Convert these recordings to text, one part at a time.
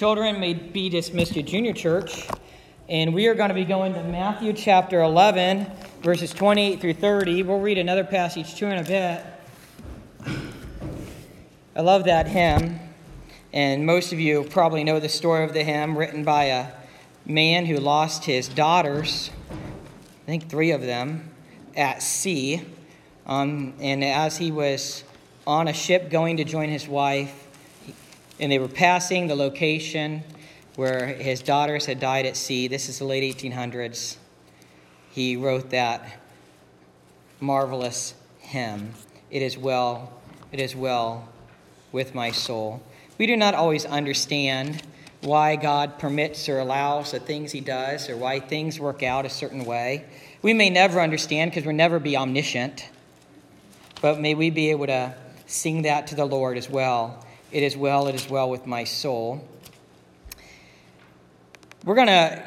Children may be dismissed to junior church. And we are going to be going to Matthew chapter 11, verses 28 through 30. We'll read another passage too in a bit. I love that hymn. And most of you probably know the story of the hymn written by a man who lost his daughters, I think three of them, at sea. And as he was on a ship going to join his wife, and they were passing the location where his daughters had died at sea. This is the late 1800s. He wrote that marvelous hymn, it is well with my soul. We do not always understand why God permits or allows the things he does or why things work out a certain way. We may never understand because we'll never be omniscient, but may we be able to sing that to the Lord as well. It is well with my soul. We're going to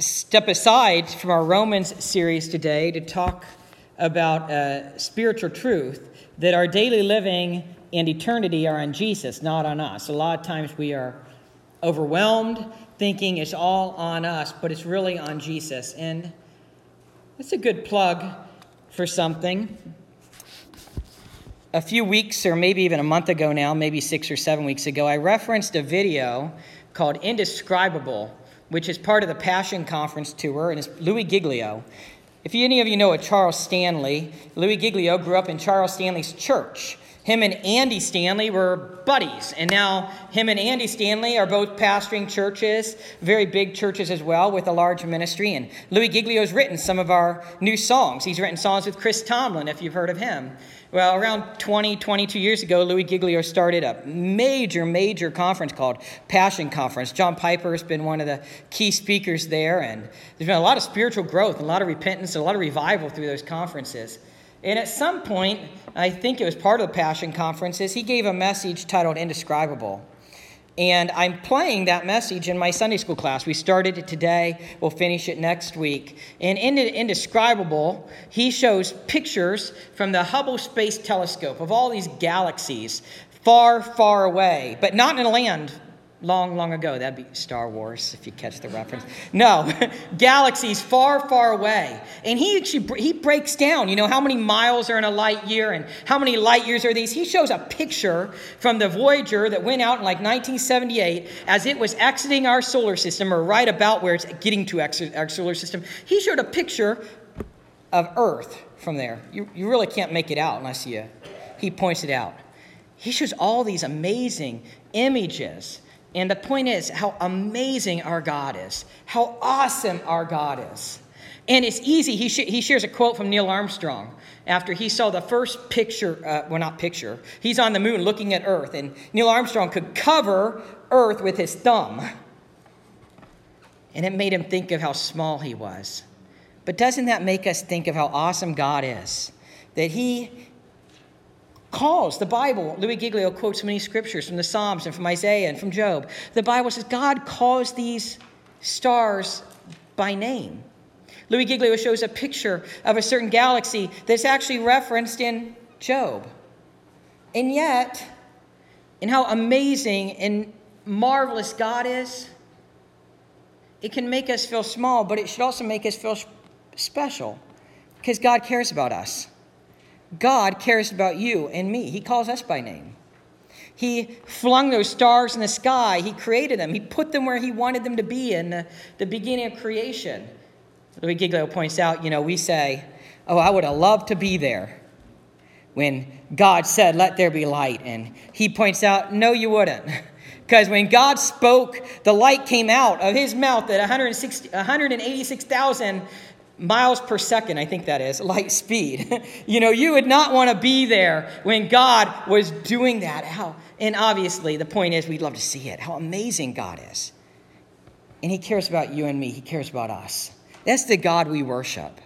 step aside from our Romans series today to talk about spiritual truth, that our daily living and eternity are on Jesus, not on us. A lot of times we are overwhelmed, thinking it's all on us, but it's really on Jesus. And that's a good plug for something. A few weeks or maybe even a month ago now, maybe 6 or 7 weeks ago, I referenced a video called Indescribable, which is part of the Passion Conference tour, and it's Louis Giglio. If any of you know a Charles Stanley, Louis Giglio grew up in Charles Stanley's church. Him and Andy Stanley were buddies, and now him and Andy Stanley are both pastoring churches, very big churches as well, with a large ministry. And Louis Giglio's written some of our new songs. He's written songs with Chris Tomlin, if you've heard of him. Well, around 22 years ago, Louis Giglio started a major conference called Passion Conference. John Piper has been one of the key speakers there, and there's been a lot of spiritual growth, a lot of repentance, a lot of revival through those conferences. And at some point, I think it was part of the Passion Conferences, he gave a message titled Indescribable. And I'm playing that message in my Sunday school class. We started it today. We'll finish it next week. And in Indescribable, he shows pictures from the Hubble Space Telescope of all these galaxies far, far away, but not in a land long ago. That'd be Star Wars, if you catch the reference. No, galaxies far, far away. And he breaks down, how many miles are in a light year and how many light years are these. He shows a picture from the Voyager that went out in 1978 as it was exiting our solar system, or right about where it's getting to exit our solar system. He showed a picture of Earth from there. You really can't make it out unless he points it out. He shows all these amazing images. And the point is how amazing our God is, how awesome our God is. And it's easy. He shares a quote from Neil Armstrong after he saw the first picture, he's on the moon looking at Earth, and Neil Armstrong could cover Earth with his thumb. And it made him think of how small he was. But doesn't that make us think of how awesome God is? That he calls the Bible. Louis Giglio quotes many scriptures from the Psalms and from Isaiah and from Job. The Bible says God calls these stars by name. Louis Giglio shows a picture of a certain galaxy that's actually referenced in Job. And yet, in how amazing and marvelous God is, it can make us feel small, but it should also make us feel special, because God cares about us. God cares about you and me. He calls us by name. He flung those stars in the sky. He created them. He put them where he wanted them to be in the beginning of creation. Louis Giglio points out, we say, oh, I would have loved to be there when God said, let there be light. And he points out, no, you wouldn't. Because when God spoke, the light came out of his mouth at 186,000 miles per second, I think that is, light speed. You would not want to be there when God was doing that. And obviously, the point is, we'd love to see it, how amazing God is. And he cares about you and me. He cares about us. That's the God we worship.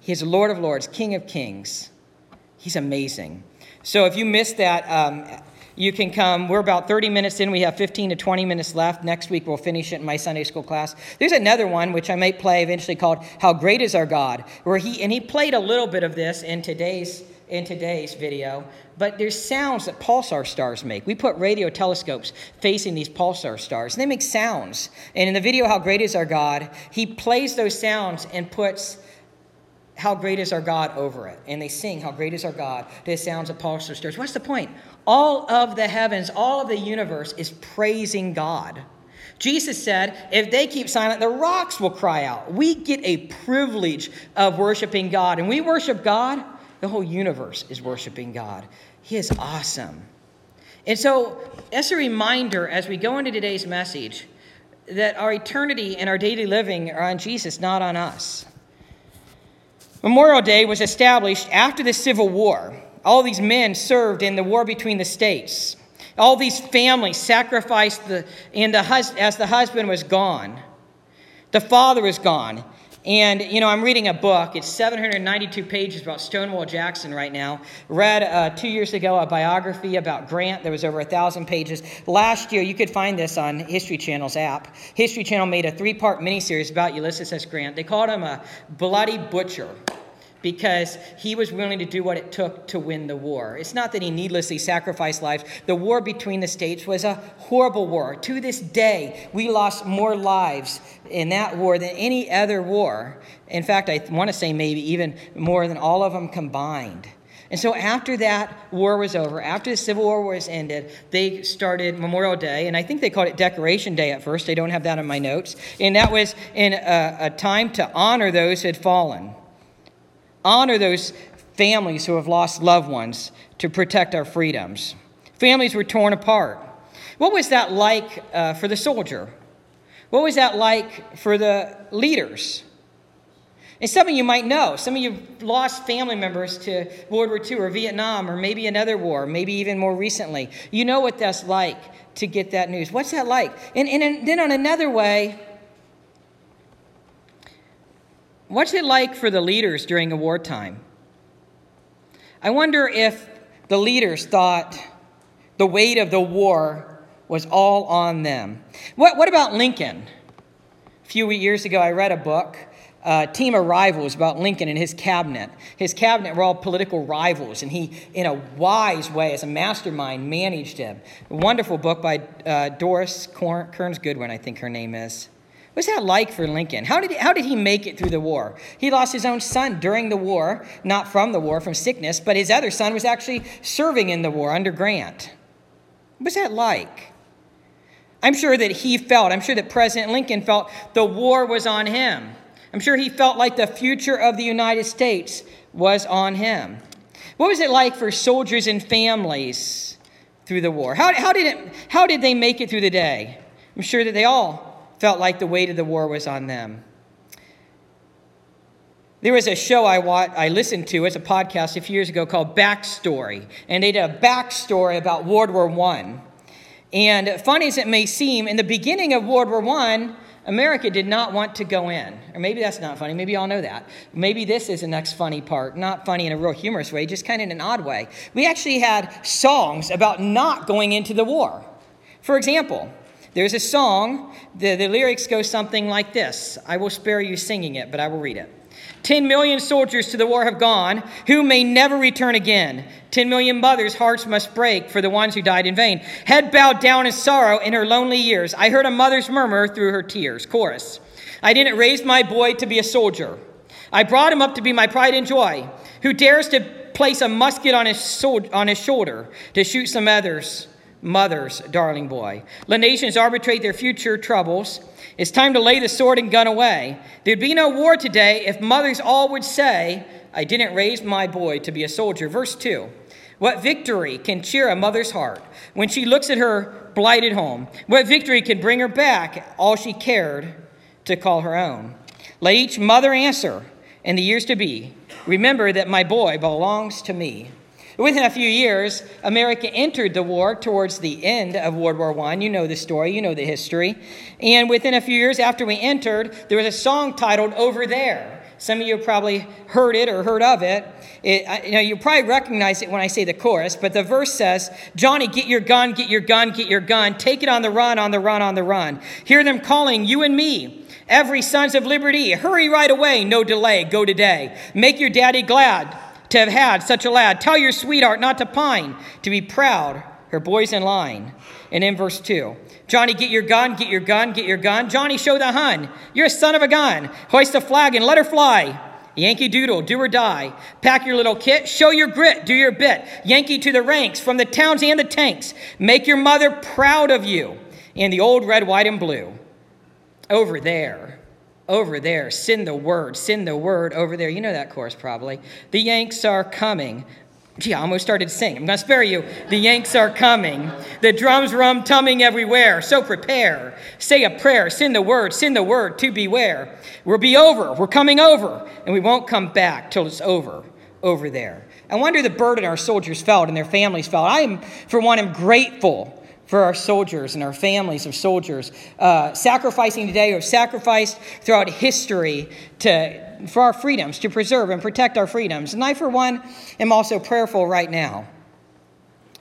He is Lord of Lords, King of Kings. He's amazing. So if you missed that, you can come. We're about 30 minutes in. We have 15 to 20 minutes left. Next week, we'll finish it in my Sunday school class. There's another one, which I may play eventually, called How Great Is Our God? Where he played a little bit of this in today's in today's video, but there's sounds that pulsar stars make. We put radio telescopes facing these pulsar stars, and they make sounds. And in the video, How Great Is Our God, he plays those sounds and puts How Great Is Our God over it. And they sing How Great Is Our God to the sounds of pulsar stars. What's the point? All of the heavens, all of the universe is praising God. Jesus said, if they keep silent, the rocks will cry out. We get a privilege of worshiping God. And we worship God, the whole universe is worshiping God. He is awesome. And so, as a reminder, as we go into today's message, that our eternity and our daily living are on Jesus, not on us. Memorial Day was established after the Civil War. All these men served in the war between the states. All these families sacrificed, as the husband was gone, the father was gone. And, you know, I'm reading a book. It's 792 pages about Stonewall Jackson right now. Read 2 years ago a biography about Grant. There was over 1,000 pages. Last year, you could find this on History Channel's app. History Channel made a 3-part miniseries about Ulysses S. Grant. They called him a bloody butcher, because he was willing to do what it took to win the war. It's not that he needlessly sacrificed lives. The war between the states was a horrible war. To this day, we lost more lives in that war than any other war. In fact, I want to say maybe even more than all of them combined. And so after that war was over, after the Civil War was ended, they started Memorial Day, and I think they called it Decoration Day at first. I don't have that in my notes. And that was in a time to honor those who had fallen. Honor those families who have lost loved ones to protect our freedoms. Families were torn apart. What was that like for the soldier? What was that like for the leaders? And some of you might know. Some of you lost family members to World War II or Vietnam or maybe another war, maybe even more recently. You know what that's like to get that news. What's that like? And then on another way, what's it like for the leaders during a wartime? I wonder if the leaders thought the weight of the war was all on them. What about Lincoln? A few years ago, I read a book, Team of Rivals, about Lincoln and his cabinet. His cabinet were all political rivals, and he, in a wise way, as a mastermind, managed them. A wonderful book by Doris Kearns Goodwin, I think her name is. What's that like for Lincoln? How did he make it through the war? He lost his own son during the war, not from the war, from sickness, but his other son was actually serving in the war under Grant. What's that like? I'm sure that President Lincoln felt the war was on him. I'm sure he felt like the future of the United States was on him. What was it like for soldiers and families through the war? How did they make it through the day? I'm sure that they all felt like the weight of the war was on them. There was a show I listened to as a podcast a few years ago called Backstory, and they did a backstory about World War I. And funny as it may seem, in the beginning of World War I, America did not want to go in. Or maybe that's not funny. Maybe y'all know that. Maybe this is the next funny part. Not funny in a real humorous way, just kind of in an odd way. We actually had songs about not going into the war. For example, there's a song, the lyrics go something like this. I will spare you singing it, but I will read it. 10 million soldiers to the war have gone, who may never return again. 10 million mothers' hearts must break for the ones who died in vain. Head bowed down in sorrow in her lonely years. I heard a mother's murmur through her tears. Chorus. I didn't raise my boy to be a soldier. I brought him up to be my pride and joy. Who dares to place a musket on his shoulder to shoot some others? Mothers, darling boy. Let nations arbitrate their future troubles. It's time to lay the sword and gun away. There'd be no war today if mothers all would say, I didn't raise my boy to be a soldier. Verse 2. What victory can cheer a mother's heart when she looks at her blighted home? What victory can bring her back all she cared to call her own? Let each mother answer in the years to be. Remember that my boy belongs to me. Within a few years, America entered the war towards the end of World War I. You know the story. You know the history. And within a few years after we entered, there was a song titled Over There. Some of you probably heard it or heard of it. You probably recognize it when I say the chorus, but the verse says, Johnny, get your gun, get your gun, get your gun. Take it on the run, on the run, on the run. Hear them calling, you and me. Every sons of liberty, hurry right away, no delay, go today. Make your daddy glad. to have had such a lad. Tell your sweetheart not to pine, to be proud. Her boy's in line. And in verse 2, Johnny, get your gun, get your gun, get your gun. Johnny, show the Hun. You're a son of a gun. Hoist the flag and let her fly. Yankee Doodle, do or die. Pack your little kit, show your grit, do your bit. Yankee to the ranks, from the towns and the tanks. Make your mother proud of you. And the old red, white, and blue. Over there, send the word over there. You know that chorus probably. The Yanks are coming. Gee, I almost started singing. I'm going to spare you. The Yanks are coming. The drums rum-tumming everywhere. So prepare. Say a prayer. Send the word to beware. We'll be over. We're coming over. And we won't come back till it's over, over there. I wonder the burden our soldiers felt and their families felt. I am, for one, am grateful for our soldiers and our families of soldiers, sacrificing today or sacrificed throughout history for our freedoms, to preserve and protect our freedoms. And I, for one, am also prayerful right now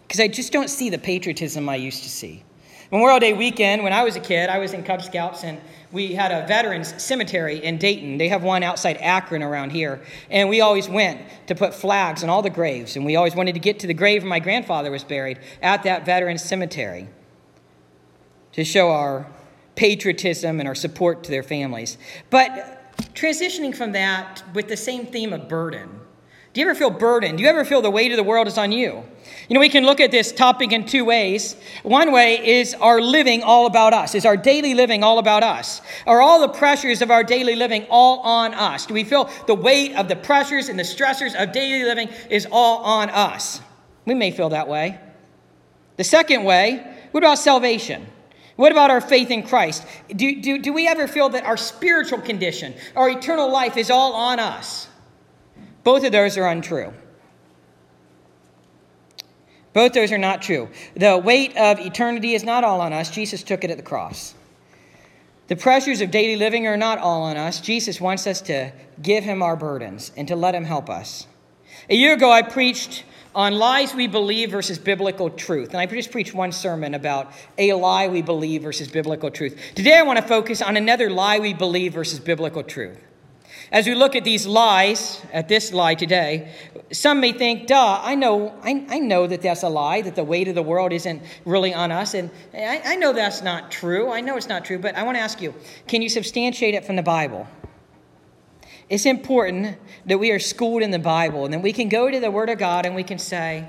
because I just don't see the patriotism I used to see. Memorial Day weekend, when I was a kid, I was in Cub Scouts, and we had a veterans cemetery in Dayton. They have one outside Akron around here. And we always went to put flags on all the graves, and we always wanted to get to the grave where my grandfather was buried at that veterans cemetery to show our patriotism and our support to their families. But transitioning from that with the same theme of burden. Do you ever feel burdened? Do you ever feel the weight of the world is on you? You know, we can look at this topic in two ways. One way is our living all about us. Is our daily living all about us? Are all the pressures of our daily living all on us? Do we feel the weight of the pressures and the stressors of daily living is all on us? We may feel that way. The second way, what about salvation? What about our faith in Christ? Do we ever feel that our spiritual condition, our eternal life is all on us? Both of those are untrue. Both those are not true. The weight of eternity is not all on us. Jesus took it at the cross. The pressures of daily living are not all on us. Jesus wants us to give him our burdens and to let him help us. A year ago, I preached on lies we believe versus biblical truth. And I just preached one sermon about a lie we believe versus biblical truth. Today, I want to focus on another lie we believe versus biblical truth. As we look at these lies, at this lie today, some may think, duh, I know that that's a lie, that the weight of the world isn't really on us. And I know that's not true. I know it's not true, but I want to ask you, can you substantiate it from the Bible? It's important that we are schooled in the Bible and that we can go to the Word of God and we can say,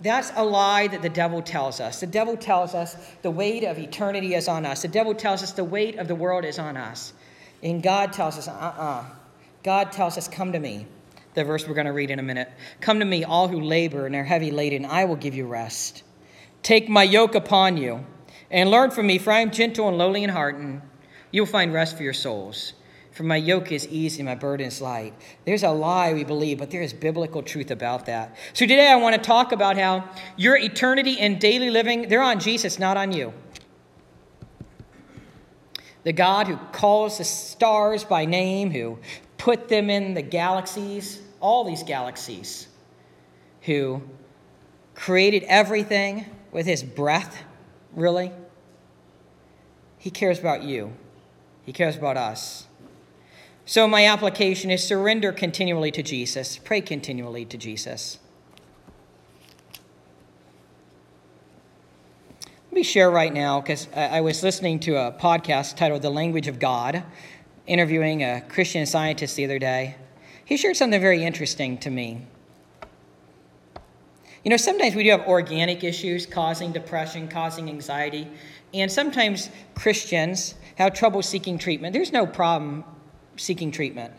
that's a lie that the devil tells us. The devil tells us the weight of eternity is on us. The devil tells us the weight of the world is on us. And God tells us, God tells us, come to me. The verse we're going to read in a minute. Come to me, all who labor and are heavy laden, I will give you rest. Take my yoke upon you and learn from me, for I am gentle and lowly in heart, and you'll find rest for your souls. For my yoke is easy and my burden is light. There's a lie we believe, but there is biblical truth about that. So today I want to talk about how your eternity and daily living, they're on Jesus, not on you. The God who calls the stars by name, who put them in the galaxies, all these galaxies, who created everything with his breath, really. He cares about you. He cares about us. So my application is surrender continually to Jesus. Pray continually to Jesus. Let me share right now, because I was listening to a podcast titled The Language of God, interviewing a Christian scientist the other day. He shared something very interesting to me. You know, sometimes we do have organic issues causing depression, causing anxiety, and sometimes Christians have trouble seeking treatment. There's no problem seeking treatment,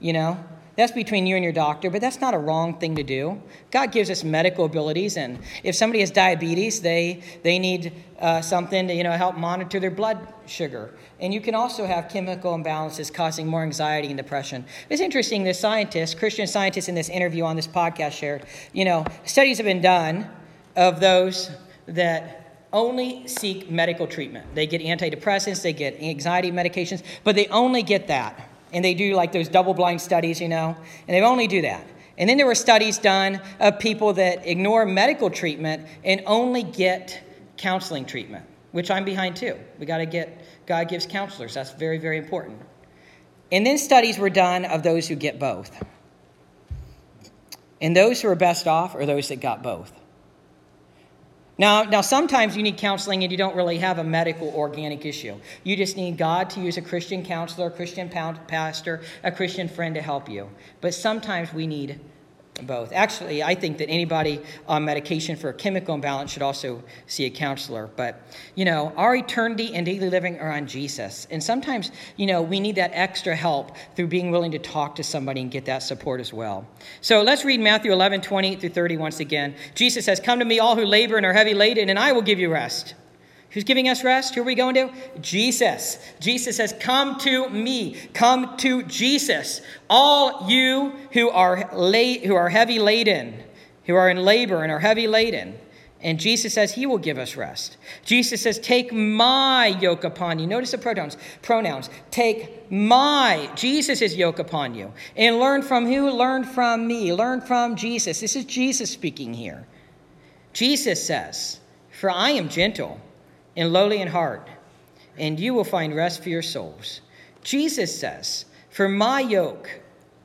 you know? That's between you and your doctor, but that's not a wrong thing to do. God gives us medical abilities, and if somebody has diabetes, they need something to help monitor their blood sugar. And you can also have chemical imbalances causing more anxiety and depression. It's interesting, this scientist, Christian scientist in this interview on this podcast shared, studies have been done of those that only seek medical treatment. They get antidepressants, they get anxiety medications, but they only get that. And they do like those double-blind studies, and they only do that. And then there were studies done of people that ignore medical treatment and only get counseling treatment, which I'm behind too. We got to get, God gives counselors. That's very, very important. And then studies were done of those who get both. And those who are best off are those that got both. Now, sometimes you need counseling and you don't really have a medical organic issue. You just need God to use a Christian counselor, a Christian pastor, a Christian friend to help you. But sometimes we need both. Actually, I think that anybody on medication for a chemical imbalance should also see a counselor. But, our eternity and daily living are on Jesus. And sometimes, we need that extra help through being willing to talk to somebody and get that support as well. So let's read Matthew 11:28-30 once again. Jesus says, "Come to me, all who labor and are heavy laden, and I will give you rest." Who's giving us rest? Who are we going to? Jesus. Jesus says, "Come to me." Come to Jesus. All you who are heavy laden, who are in labor and are heavy laden. And Jesus says he will give us rest. Jesus says, "Take my yoke upon you." Notice the pronouns. Take my, Jesus' yoke upon you. And learn from who? Learn from me. Learn from Jesus. This is Jesus speaking here. Jesus says, "For I am gentle and lowly in heart, and you will find rest for your souls." Jesus says, "For my yoke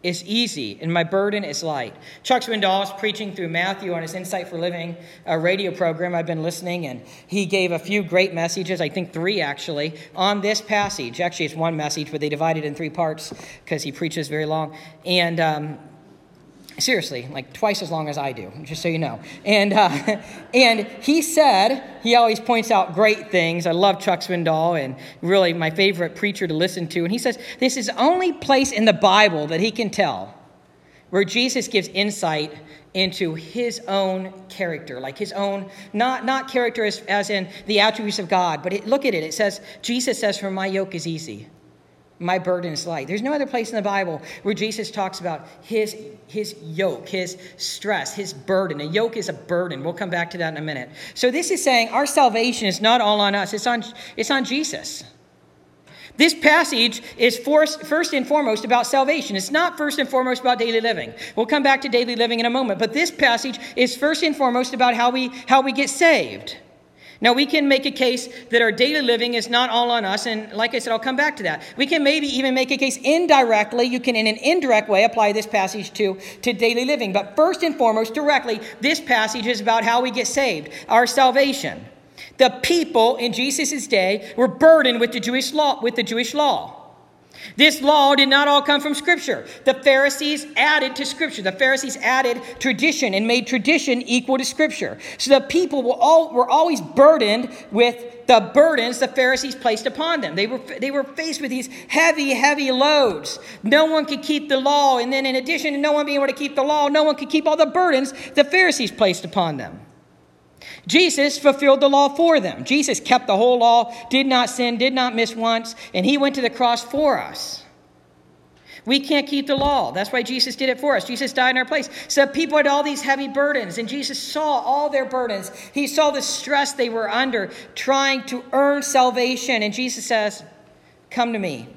is easy and my burden is light." Chuck Swindoll is preaching through Matthew on his Insight for Living radio program. I've been listening, and he gave a few great messages, I think three actually, on this passage. Actually, it's one message, but they divide it in three parts because he preaches very long. And seriously, like twice as long as I do, just so you know. And he said, he always points out great things. I love Chuck Swindoll and really my favorite preacher to listen to. And he says, this is the only place in the Bible that he can tell where Jesus gives insight into his own character, like his own, not character as in the attributes of God, but look at it. It says, Jesus says, "For my yoke is easy. My burden is light." There's no other place in the Bible where Jesus talks about his yoke, his stress, his burden. A yoke is a burden. We'll come back to that in a minute. So this is saying our salvation is not all on us. It's on Jesus. This passage is first and foremost about salvation. It's not first and foremost about daily living. We'll come back to daily living in a moment. But this passage is first and foremost about how we get saved. Now, we can make a case that our daily living is not all on us, and like I said, I'll come back to that. We can maybe even make a case indirectly. You can, in an indirect way, apply this passage to daily living. But first and foremost, directly, this passage is about how we get saved, our salvation. The people in Jesus' day were burdened with the Jewish law. This law did not all come from Scripture. The Pharisees added to Scripture. The Pharisees added tradition and made tradition equal to Scripture. So the people were always burdened with the burdens the Pharisees placed upon them. They were faced with these heavy, heavy loads. No one could keep the law. And then in addition to no one being able to keep the law, no one could keep all the burdens the Pharisees placed upon them. Jesus fulfilled the law for them. Jesus kept the whole law, did not sin, did not miss once, and he went to the cross for us. We can't keep the law. That's why Jesus did it for us. Jesus died in our place. So people had all these heavy burdens, and Jesus saw all their burdens. He saw the stress they were under trying to earn salvation, and Jesus says, "Come to me.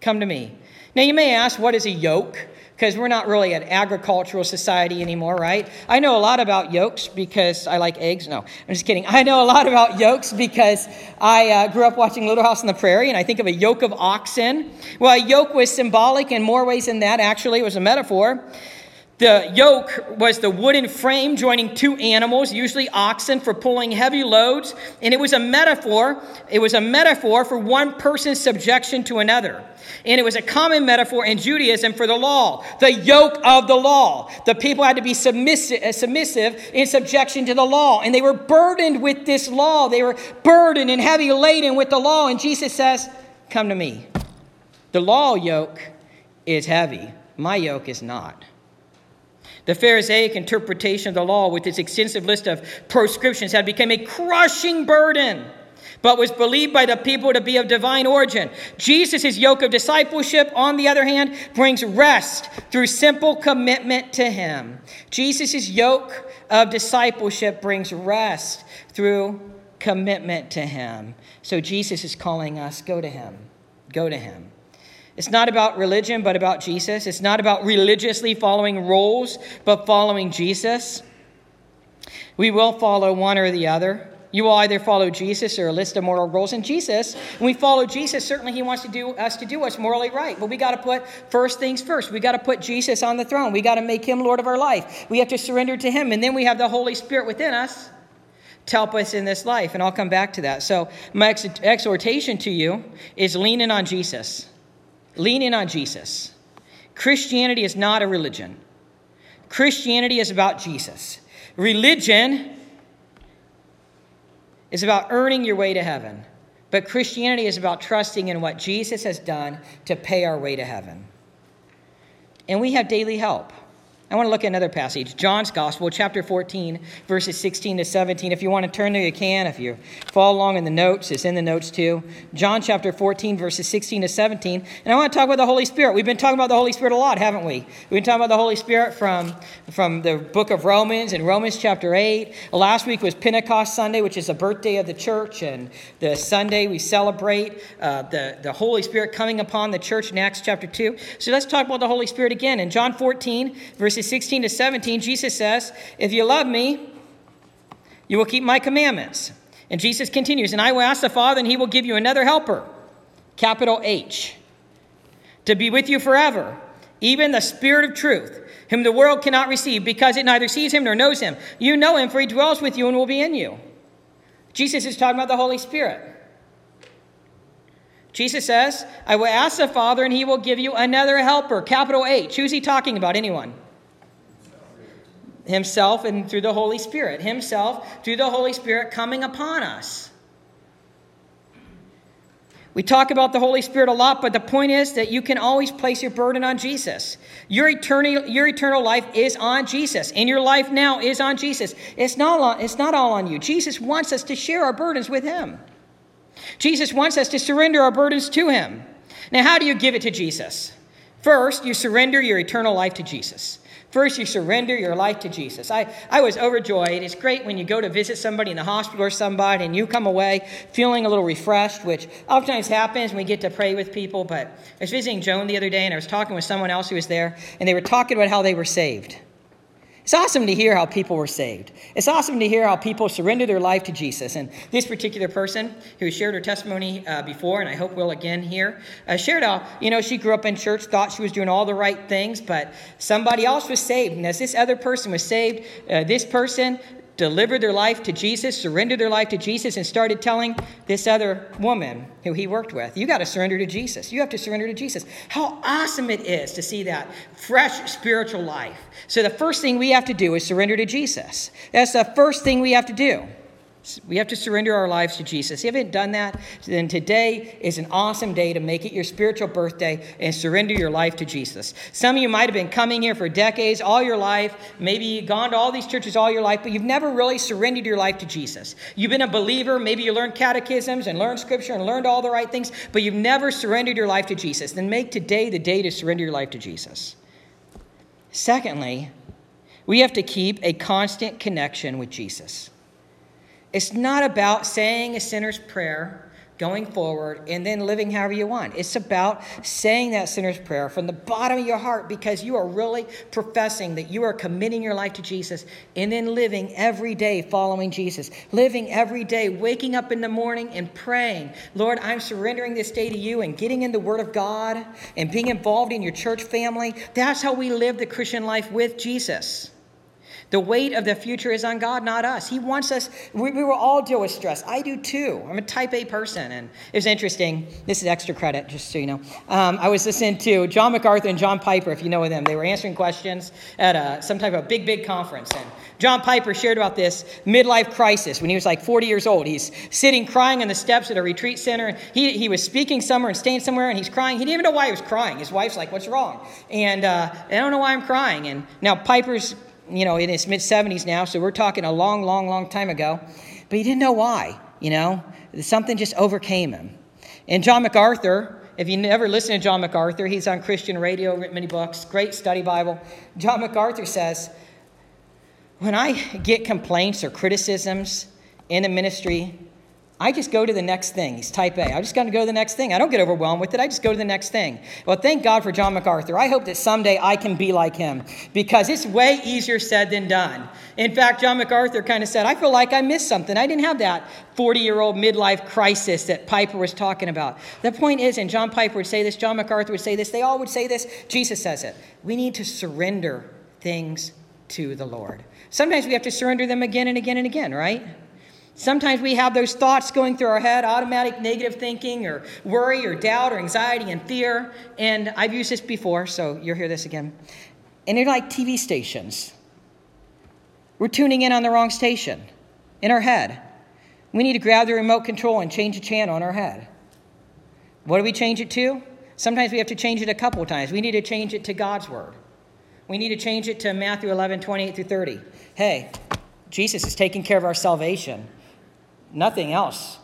Come to me." Now you may ask, what is a yoke? Because we're not really an agricultural society anymore, right? I know a lot about yokes because I like eggs. No, I'm just kidding. I know a lot about yokes because I grew up watching Little House on the Prairie, and I think of a yoke of oxen. Well, a yoke was symbolic in more ways than that, actually. It was a metaphor. The yoke was the wooden frame joining two animals, usually oxen, for pulling heavy loads. And it was a metaphor. It was a metaphor for one person's subjection to another. And it was a common metaphor in Judaism for the law, the yoke of the law. The people had to be submissive in subjection to the law. And they were burdened with this law. They were burdened and heavy laden with the law. And Jesus says, "Come to me." The law yoke is heavy. My yoke is not. The Pharisaic interpretation of the law with its extensive list of proscriptions had become a crushing burden, but was believed by the people to be of divine origin. Jesus' yoke of discipleship, on the other hand, brings rest through simple commitment to him. Jesus' yoke of discipleship brings rest through commitment to him. So Jesus is calling us, go to him. Go to him. It's not about religion, but about Jesus. It's not about religiously following rules, but following Jesus. We will follow one or the other. You will either follow Jesus or a list of moral rules. And Jesus, when we follow Jesus, certainly he wants to do what's morally right. But we got to put first things first. We got to put Jesus on the throne. We got to make him Lord of our life. We have to surrender to him. And then we have the Holy Spirit within us to help us in this life. And I'll come back to that. So my exhortation to you is lean in on Jesus. Lean in on Jesus. Christianity is not a religion. Christianity is about Jesus. Religion is about earning your way to heaven. But Christianity is about trusting in what Jesus has done to pay our way to heaven. And we have daily help. I want to look at another passage, John's Gospel, chapter 14, verses 16 to 17. If you want to turn there, you can. If you follow along in the notes, it's in the notes too. John chapter 14, verses 16 to 17. And I want to talk about the Holy Spirit. We've been talking about the Holy Spirit a lot, haven't we? We've been talking about the Holy Spirit from the book of Romans and Romans chapter 8. Last week was Pentecost Sunday, which is the birthday of the church. And the Sunday we celebrate the Holy Spirit coming upon the church in Acts chapter 2. So let's talk about the Holy Spirit again. In John 14, verses 16 to 17, Jesus says, if you love me, you will keep my commandments. And Jesus continues, and I will ask the Father, and he will give you another helper, capital H, to be with you forever, even the Spirit of truth, whom the world cannot receive, because it neither sees him nor knows him. You know him, for he dwells with you and will be in you. Jesus is talking about the Holy Spirit. Jesus says, I will ask the Father, and he will give you another helper, capital H. Who's he talking about? Anyone? Himself and through the Holy Spirit. Himself through the Holy Spirit coming upon us. We talk about the Holy Spirit a lot, but the point is that you can always place your burden on Jesus. Your eternal life is on Jesus, and your life now is on Jesus. It's not all on you. Jesus wants us to share our burdens with him. Jesus wants us to surrender our burdens to him. Now, how do you give it to Jesus? First, you surrender your eternal life to Jesus. First, you surrender your life to Jesus. I was overjoyed. It's great when you go to visit somebody in the hospital or somebody and you come away feeling a little refreshed, which oftentimes happens when we get to pray with people. But I was visiting Joan the other day and I was talking with someone else who was there, and they were talking about how they were saved. It's awesome to hear how people were saved. It's awesome to hear how people surrender their life to Jesus. And this particular person who shared her testimony before, and I hope will again here, shared how, she grew up in church, thought she was doing all the right things, but somebody else was saved. And as this other person was saved, this person delivered their life to Jesus, surrendered their life to Jesus, and started telling this other woman who he worked with, you got to surrender to Jesus. You have to surrender to Jesus. How awesome it is to see that fresh spiritual life. So the first thing we have to do is surrender to Jesus. That's the first thing we have to do. We have to surrender our lives to Jesus. If you haven't done that, then today is an awesome day to make it your spiritual birthday and surrender your life to Jesus. Some of you might have been coming here for decades, all your life. Maybe you've gone to all these churches all your life, but you've never really surrendered your life to Jesus. You've been a believer. Maybe you learned catechisms and learned scripture and learned all the right things, but you've never surrendered your life to Jesus. Then make today the day to surrender your life to Jesus. Secondly, we have to keep a constant connection with Jesus. It's not about saying a sinner's prayer, going forward, and then living however you want. It's about saying that sinner's prayer from the bottom of your heart because you are really professing that you are committing your life to Jesus and then living every day following Jesus, living every day, waking up in the morning and praying, Lord, I'm surrendering this day to you, and getting in the Word of God and being involved in your church family. That's how we live the Christian life with Jesus. The weight of the future is on God, not us. He wants us. We will all deal with stress. I do too. I'm a type A person. And it was interesting. This is extra credit, just so you know. I was listening to John MacArthur and John Piper, if you know of them. They were answering questions at some type of big conference. And John Piper shared about this midlife crisis when he was like 40 years old. He's sitting crying on the steps at a retreat center. He was speaking somewhere and staying somewhere, and he's crying. He didn't even know why he was crying. His wife's like, what's wrong? And I don't know why I'm crying. And now Piper's in his mid-70s now, so we're talking a long, long, long time ago. But he didn't know why, Something just overcame him. And John MacArthur, if you never listen to John MacArthur, he's on Christian radio, written many books, great study Bible. John MacArthur says, when I get complaints or criticisms in the ministry, I just go to the next thing. He's type A. I just got to go to the next thing. I don't get overwhelmed with it. I just go to the next thing. Well, thank God for John MacArthur. I hope that someday I can be like him, because it's way easier said than done. In fact, John MacArthur kind of said, I feel like I missed something. I didn't have that 40-year-old midlife crisis that Piper was talking about. The point is, and John Piper would say this, John MacArthur would say this, they all would say this. Jesus says it. We need to surrender things to the Lord. Sometimes we have to surrender them again and again and again, right? Sometimes we have those thoughts going through our head, automatic negative thinking or worry or doubt or anxiety and fear. And I've used this before, so you'll hear this again. And they're like TV stations. We're tuning in on the wrong station in our head. We need to grab the remote control and change the channel in our head. What do we change it to? Sometimes we have to change it a couple of times. We need to change it to God's word. We need to change it to Matthew 11:28-30. Hey, Jesus is taking care of our salvation. Nothing else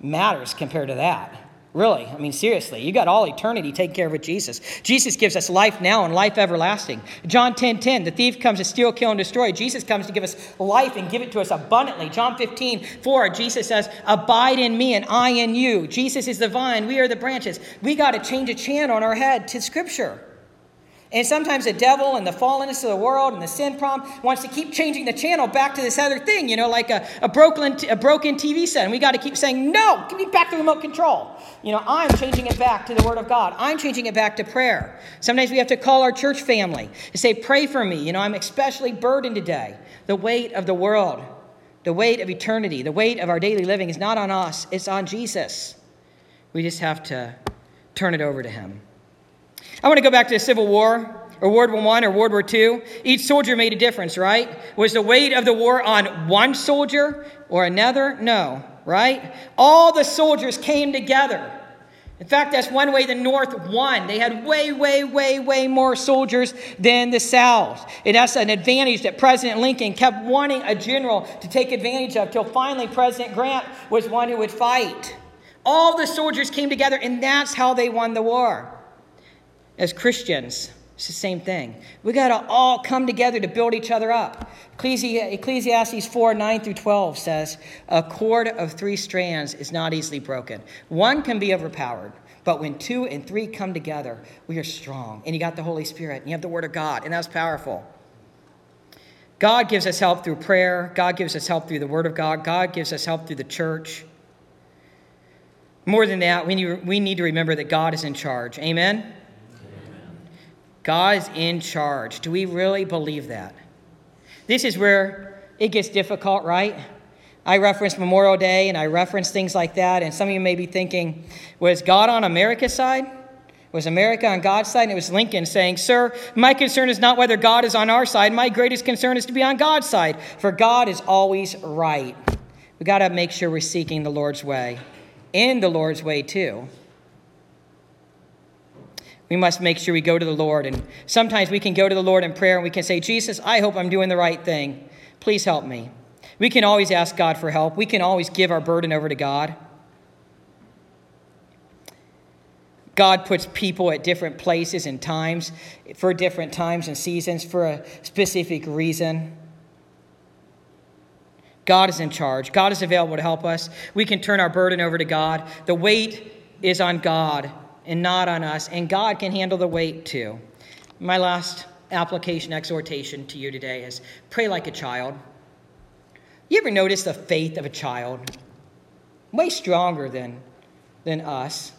matters compared to that. Really, I mean, seriously, you got all eternity taken care of with Jesus. Jesus gives us life now and life everlasting. John 10:10, the thief comes to steal, kill, and destroy. Jesus comes to give us life and give it to us abundantly. John 15:4, Jesus says, abide in me and I in you. Jesus is the vine, we are the branches. We got to change a channel on our head to Scripture. And sometimes the devil and the fallenness of the world and the sin problem wants to keep changing the channel back to this other thing, you know, like a broken TV set. And we got to keep saying, no, give me back the remote control. You know, I'm changing it back to the Word of God. I'm changing it back to prayer. Sometimes we have to call our church family and say, pray for me. You know, I'm especially burdened today. The weight of the world, the weight of eternity, the weight of our daily living is not on us. It's on Jesus. We just have to turn it over to him. I want to go back to the Civil War, or World War I, or World War II. Each soldier made a difference, right? Was the weight of the war on one soldier or another? No, right? All the soldiers came together. In fact, that's one way the North won. They had way more soldiers than the South. And that's an advantage that President Lincoln kept wanting a general to take advantage of, till finally President Grant was one who would fight. All the soldiers came together, and that's how they won the war. As Christians, it's the same thing. We got to all come together to build each other up. Ecclesiastes 4:9-12 says, a cord of three strands is not easily broken. One can be overpowered, but when two and three come together, we are strong. And you got the Holy Spirit, and you have the Word of God, and that's powerful. God gives us help through prayer. God gives us help through the Word of God. God gives us help through the church. More than that, we need to remember that God is in charge. Amen? God is in charge. Do we really believe that? This is where it gets difficult, right? I reference Memorial Day and I reference things like that. And some of you may be thinking, was God on America's side? Was America on God's side? And it was Lincoln saying, sir, my concern is not whether God is on our side. My greatest concern is to be on God's side. For God is always right. We got to make sure we're seeking the Lord's way. In the Lord's way too. We must make sure we go to the Lord. And sometimes we can go to the Lord in prayer and we can say, Jesus, I hope I'm doing the right thing. Please help me. We can always ask God for help. We can always give our burden over to God. God puts people at different places and times, for different times and seasons, for a specific reason. God is in charge. God is available to help us. We can turn our burden over to God. The weight is on God and not on us, and God can handle the weight too. My last application, exhortation to you today is pray like a child. You ever notice the faith of a child? Way stronger than us.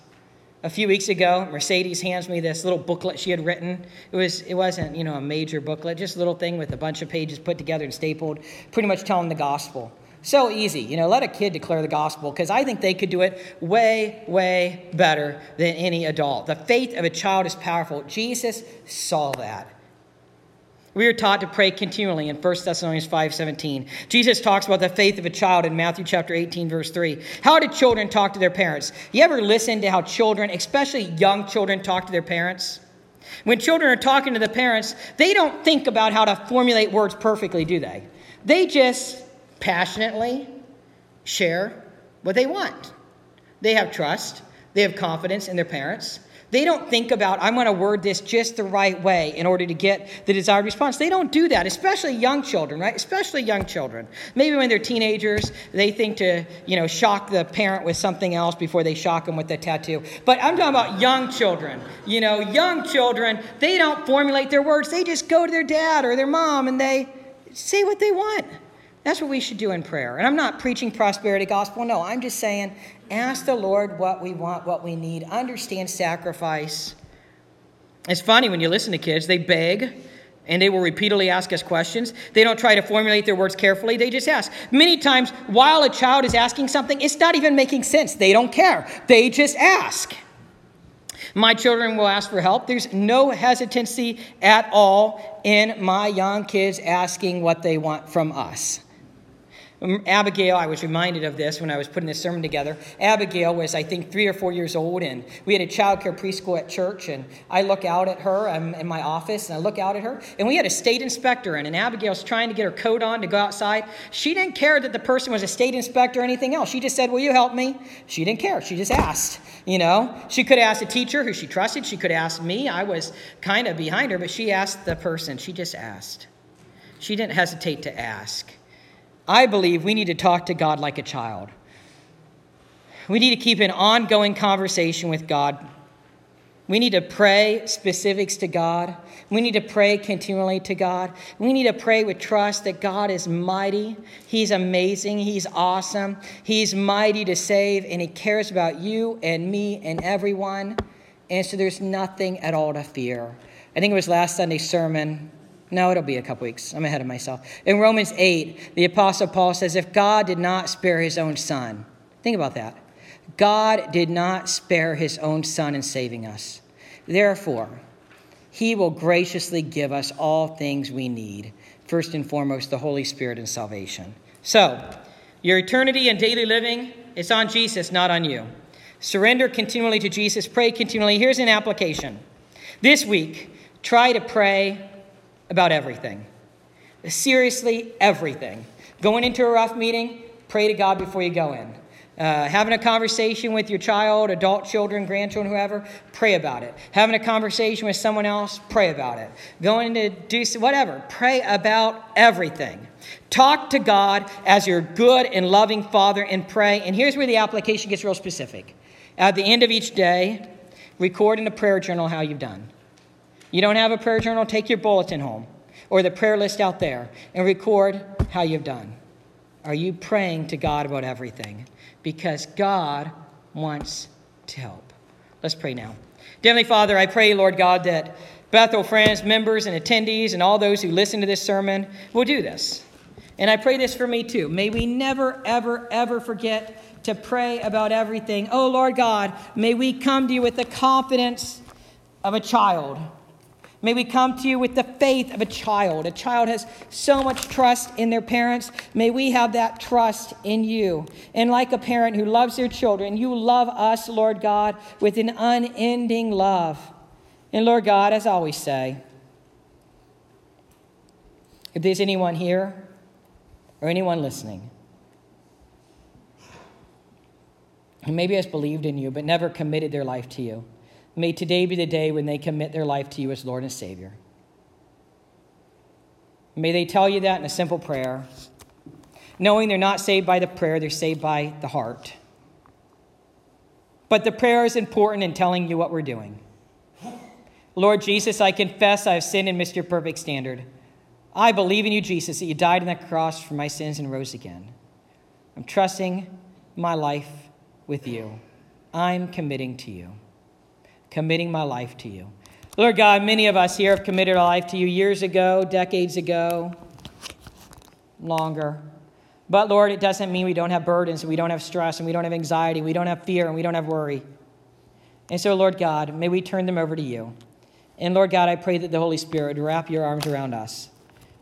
A few weeks ago, Mercedes hands me this little booklet she had written. It wasn't, you know, a major booklet, just a little thing with a bunch of pages put together and stapled, pretty much telling the gospel. So easy, you know, let a kid declare the gospel, because I think they could do it way better than any adult. The faith of a child is powerful. Jesus saw that. We are taught to pray continually in 1 Thessalonians 5:17. Jesus talks about the faith of a child in Matthew chapter 18:3. How do children talk to their parents? You ever listen to how children, especially young children, talk to their parents? When children are talking to the parents, they don't think about how to formulate words perfectly, do they? They just passionately share what they want. They have trust. They have confidence in their parents. They don't think about, I'm going to word this just the right way in order to get the desired response. They don't do that, especially young children, right? Especially young children. Maybe when they're teenagers, they think to, shock the parent with something else before they shock them with the tattoo. But I'm talking about young children. Young children, they don't formulate their words. They just go to their dad or their mom and they say what they want. That's what we should do in prayer. And I'm not preaching prosperity gospel. No, I'm just saying, ask the Lord what we want, what we need. Understand sacrifice. It's funny when you listen to kids, they beg and they will repeatedly ask us questions. They don't try to formulate their words carefully. They just ask. Many times, while a child is asking something, it's not even making sense. They don't care. They just ask. My children will ask for help. There's no hesitancy at all in my young kids asking what they want from us. Abigail, I was reminded of this when I was putting this sermon together. Abigail was, I think, 3 or 4 years old, and we had a childcare preschool at church, and I look out at her. I'm in my office, and I look out at her, and we had a state inspector in, and Abigail's trying to get her coat on to go outside. She didn't care that the person was a state inspector or anything else. She just said, will you help me? She didn't care. She just asked, She could have asked a teacher who she trusted. She could have asked me. I was kind of behind her, but she asked the person. She just asked. She didn't hesitate to ask. I believe we need to talk to God like a child. We need to keep an ongoing conversation with God. We need to pray specifics to God. We need to pray continually to God. We need to pray with trust that God is mighty. He's amazing. He's awesome. He's mighty to save, and He cares about you and me and everyone. And so there's nothing at all to fear. I think it was last Sunday's sermon. No, it'll be a couple weeks. I'm ahead of myself. In Romans 8, the Apostle Paul says, if God did not spare His own Son, think about that. God did not spare His own Son in saving us. Therefore, He will graciously give us all things we need. First and foremost, the Holy Spirit and salvation. So, your eternity and daily living, it's on Jesus, not on you. Surrender continually to Jesus. Pray continually. Here's an application. This week, try to pray about everything. Seriously, everything. Going into a rough meeting, pray to God before you go in. Having a conversation with your child, adult children, grandchildren, whoever, pray about it. Having a conversation with someone else, pray about it. Going to do whatever, pray about everything. Talk to God as your good and loving Father and pray. And here's where the application gets real specific. At the end of each day, record in a prayer journal how you've done. You don't have a prayer journal, take your bulletin home or the prayer list out there and record how you've done. Are you praying to God about everything? Because God wants to help. Let's pray now. Heavenly Father, I pray, Lord God, that Bethel friends, members, and attendees and all those who listen to this sermon will do this. And I pray this for me too. May we never, ever, ever forget to pray about everything. Oh, Lord God, may we come to you with the confidence of a child. May we come to you with the faith of a child. A child has so much trust in their parents. May we have that trust in you. And like a parent who loves their children, you love us, Lord God, with an unending love. And Lord God, as I always say, if there's anyone here or anyone listening who maybe has believed in you but never committed their life to you, may today be the day when they commit their life to you as Lord and Savior. May they tell you that in a simple prayer, knowing they're not saved by the prayer, they're saved by the heart. But the prayer is important in telling you what we're doing. Lord Jesus, I confess I have sinned and missed your perfect standard. I believe in you, Jesus, that you died on the cross for my sins and rose again. I'm trusting my life with you. I'm committing my life to you. Lord God, many of us here have committed our life to you years ago, decades ago, longer. But Lord, it doesn't mean we don't have burdens, and we don't have stress, and we don't have anxiety, we don't have fear, and we don't have worry. And so, Lord God, may we turn them over to you. And Lord God, I pray that the Holy Spirit would wrap your arms around us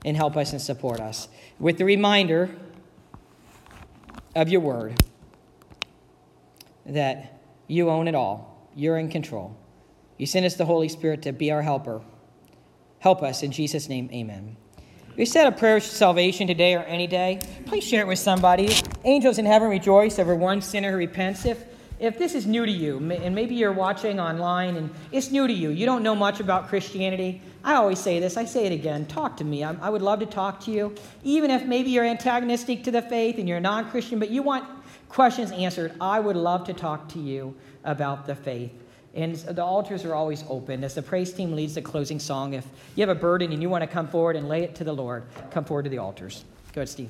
and help us and support us with the reminder of your word that you own it all. You're in control. You sent us the Holy Spirit to be our helper. Help us in Jesus' name, amen. We said a prayer of salvation today or any day. Please share it with somebody. Angels in heaven rejoice over one sinner who repents. If if this is new to you, and maybe you're watching online and it's new to you, you don't know much about Christianity, I always say this, I say it again, talk to me. I would love to talk to you, even if maybe you're antagonistic to the faith and you're non-Christian, but you want questions answered. I would love to talk to you about the faith. And the altars are always open. As the praise team leads the closing song, if you have a burden and you want to come forward and lay it to the Lord, come forward to the altars. Go ahead, Steve.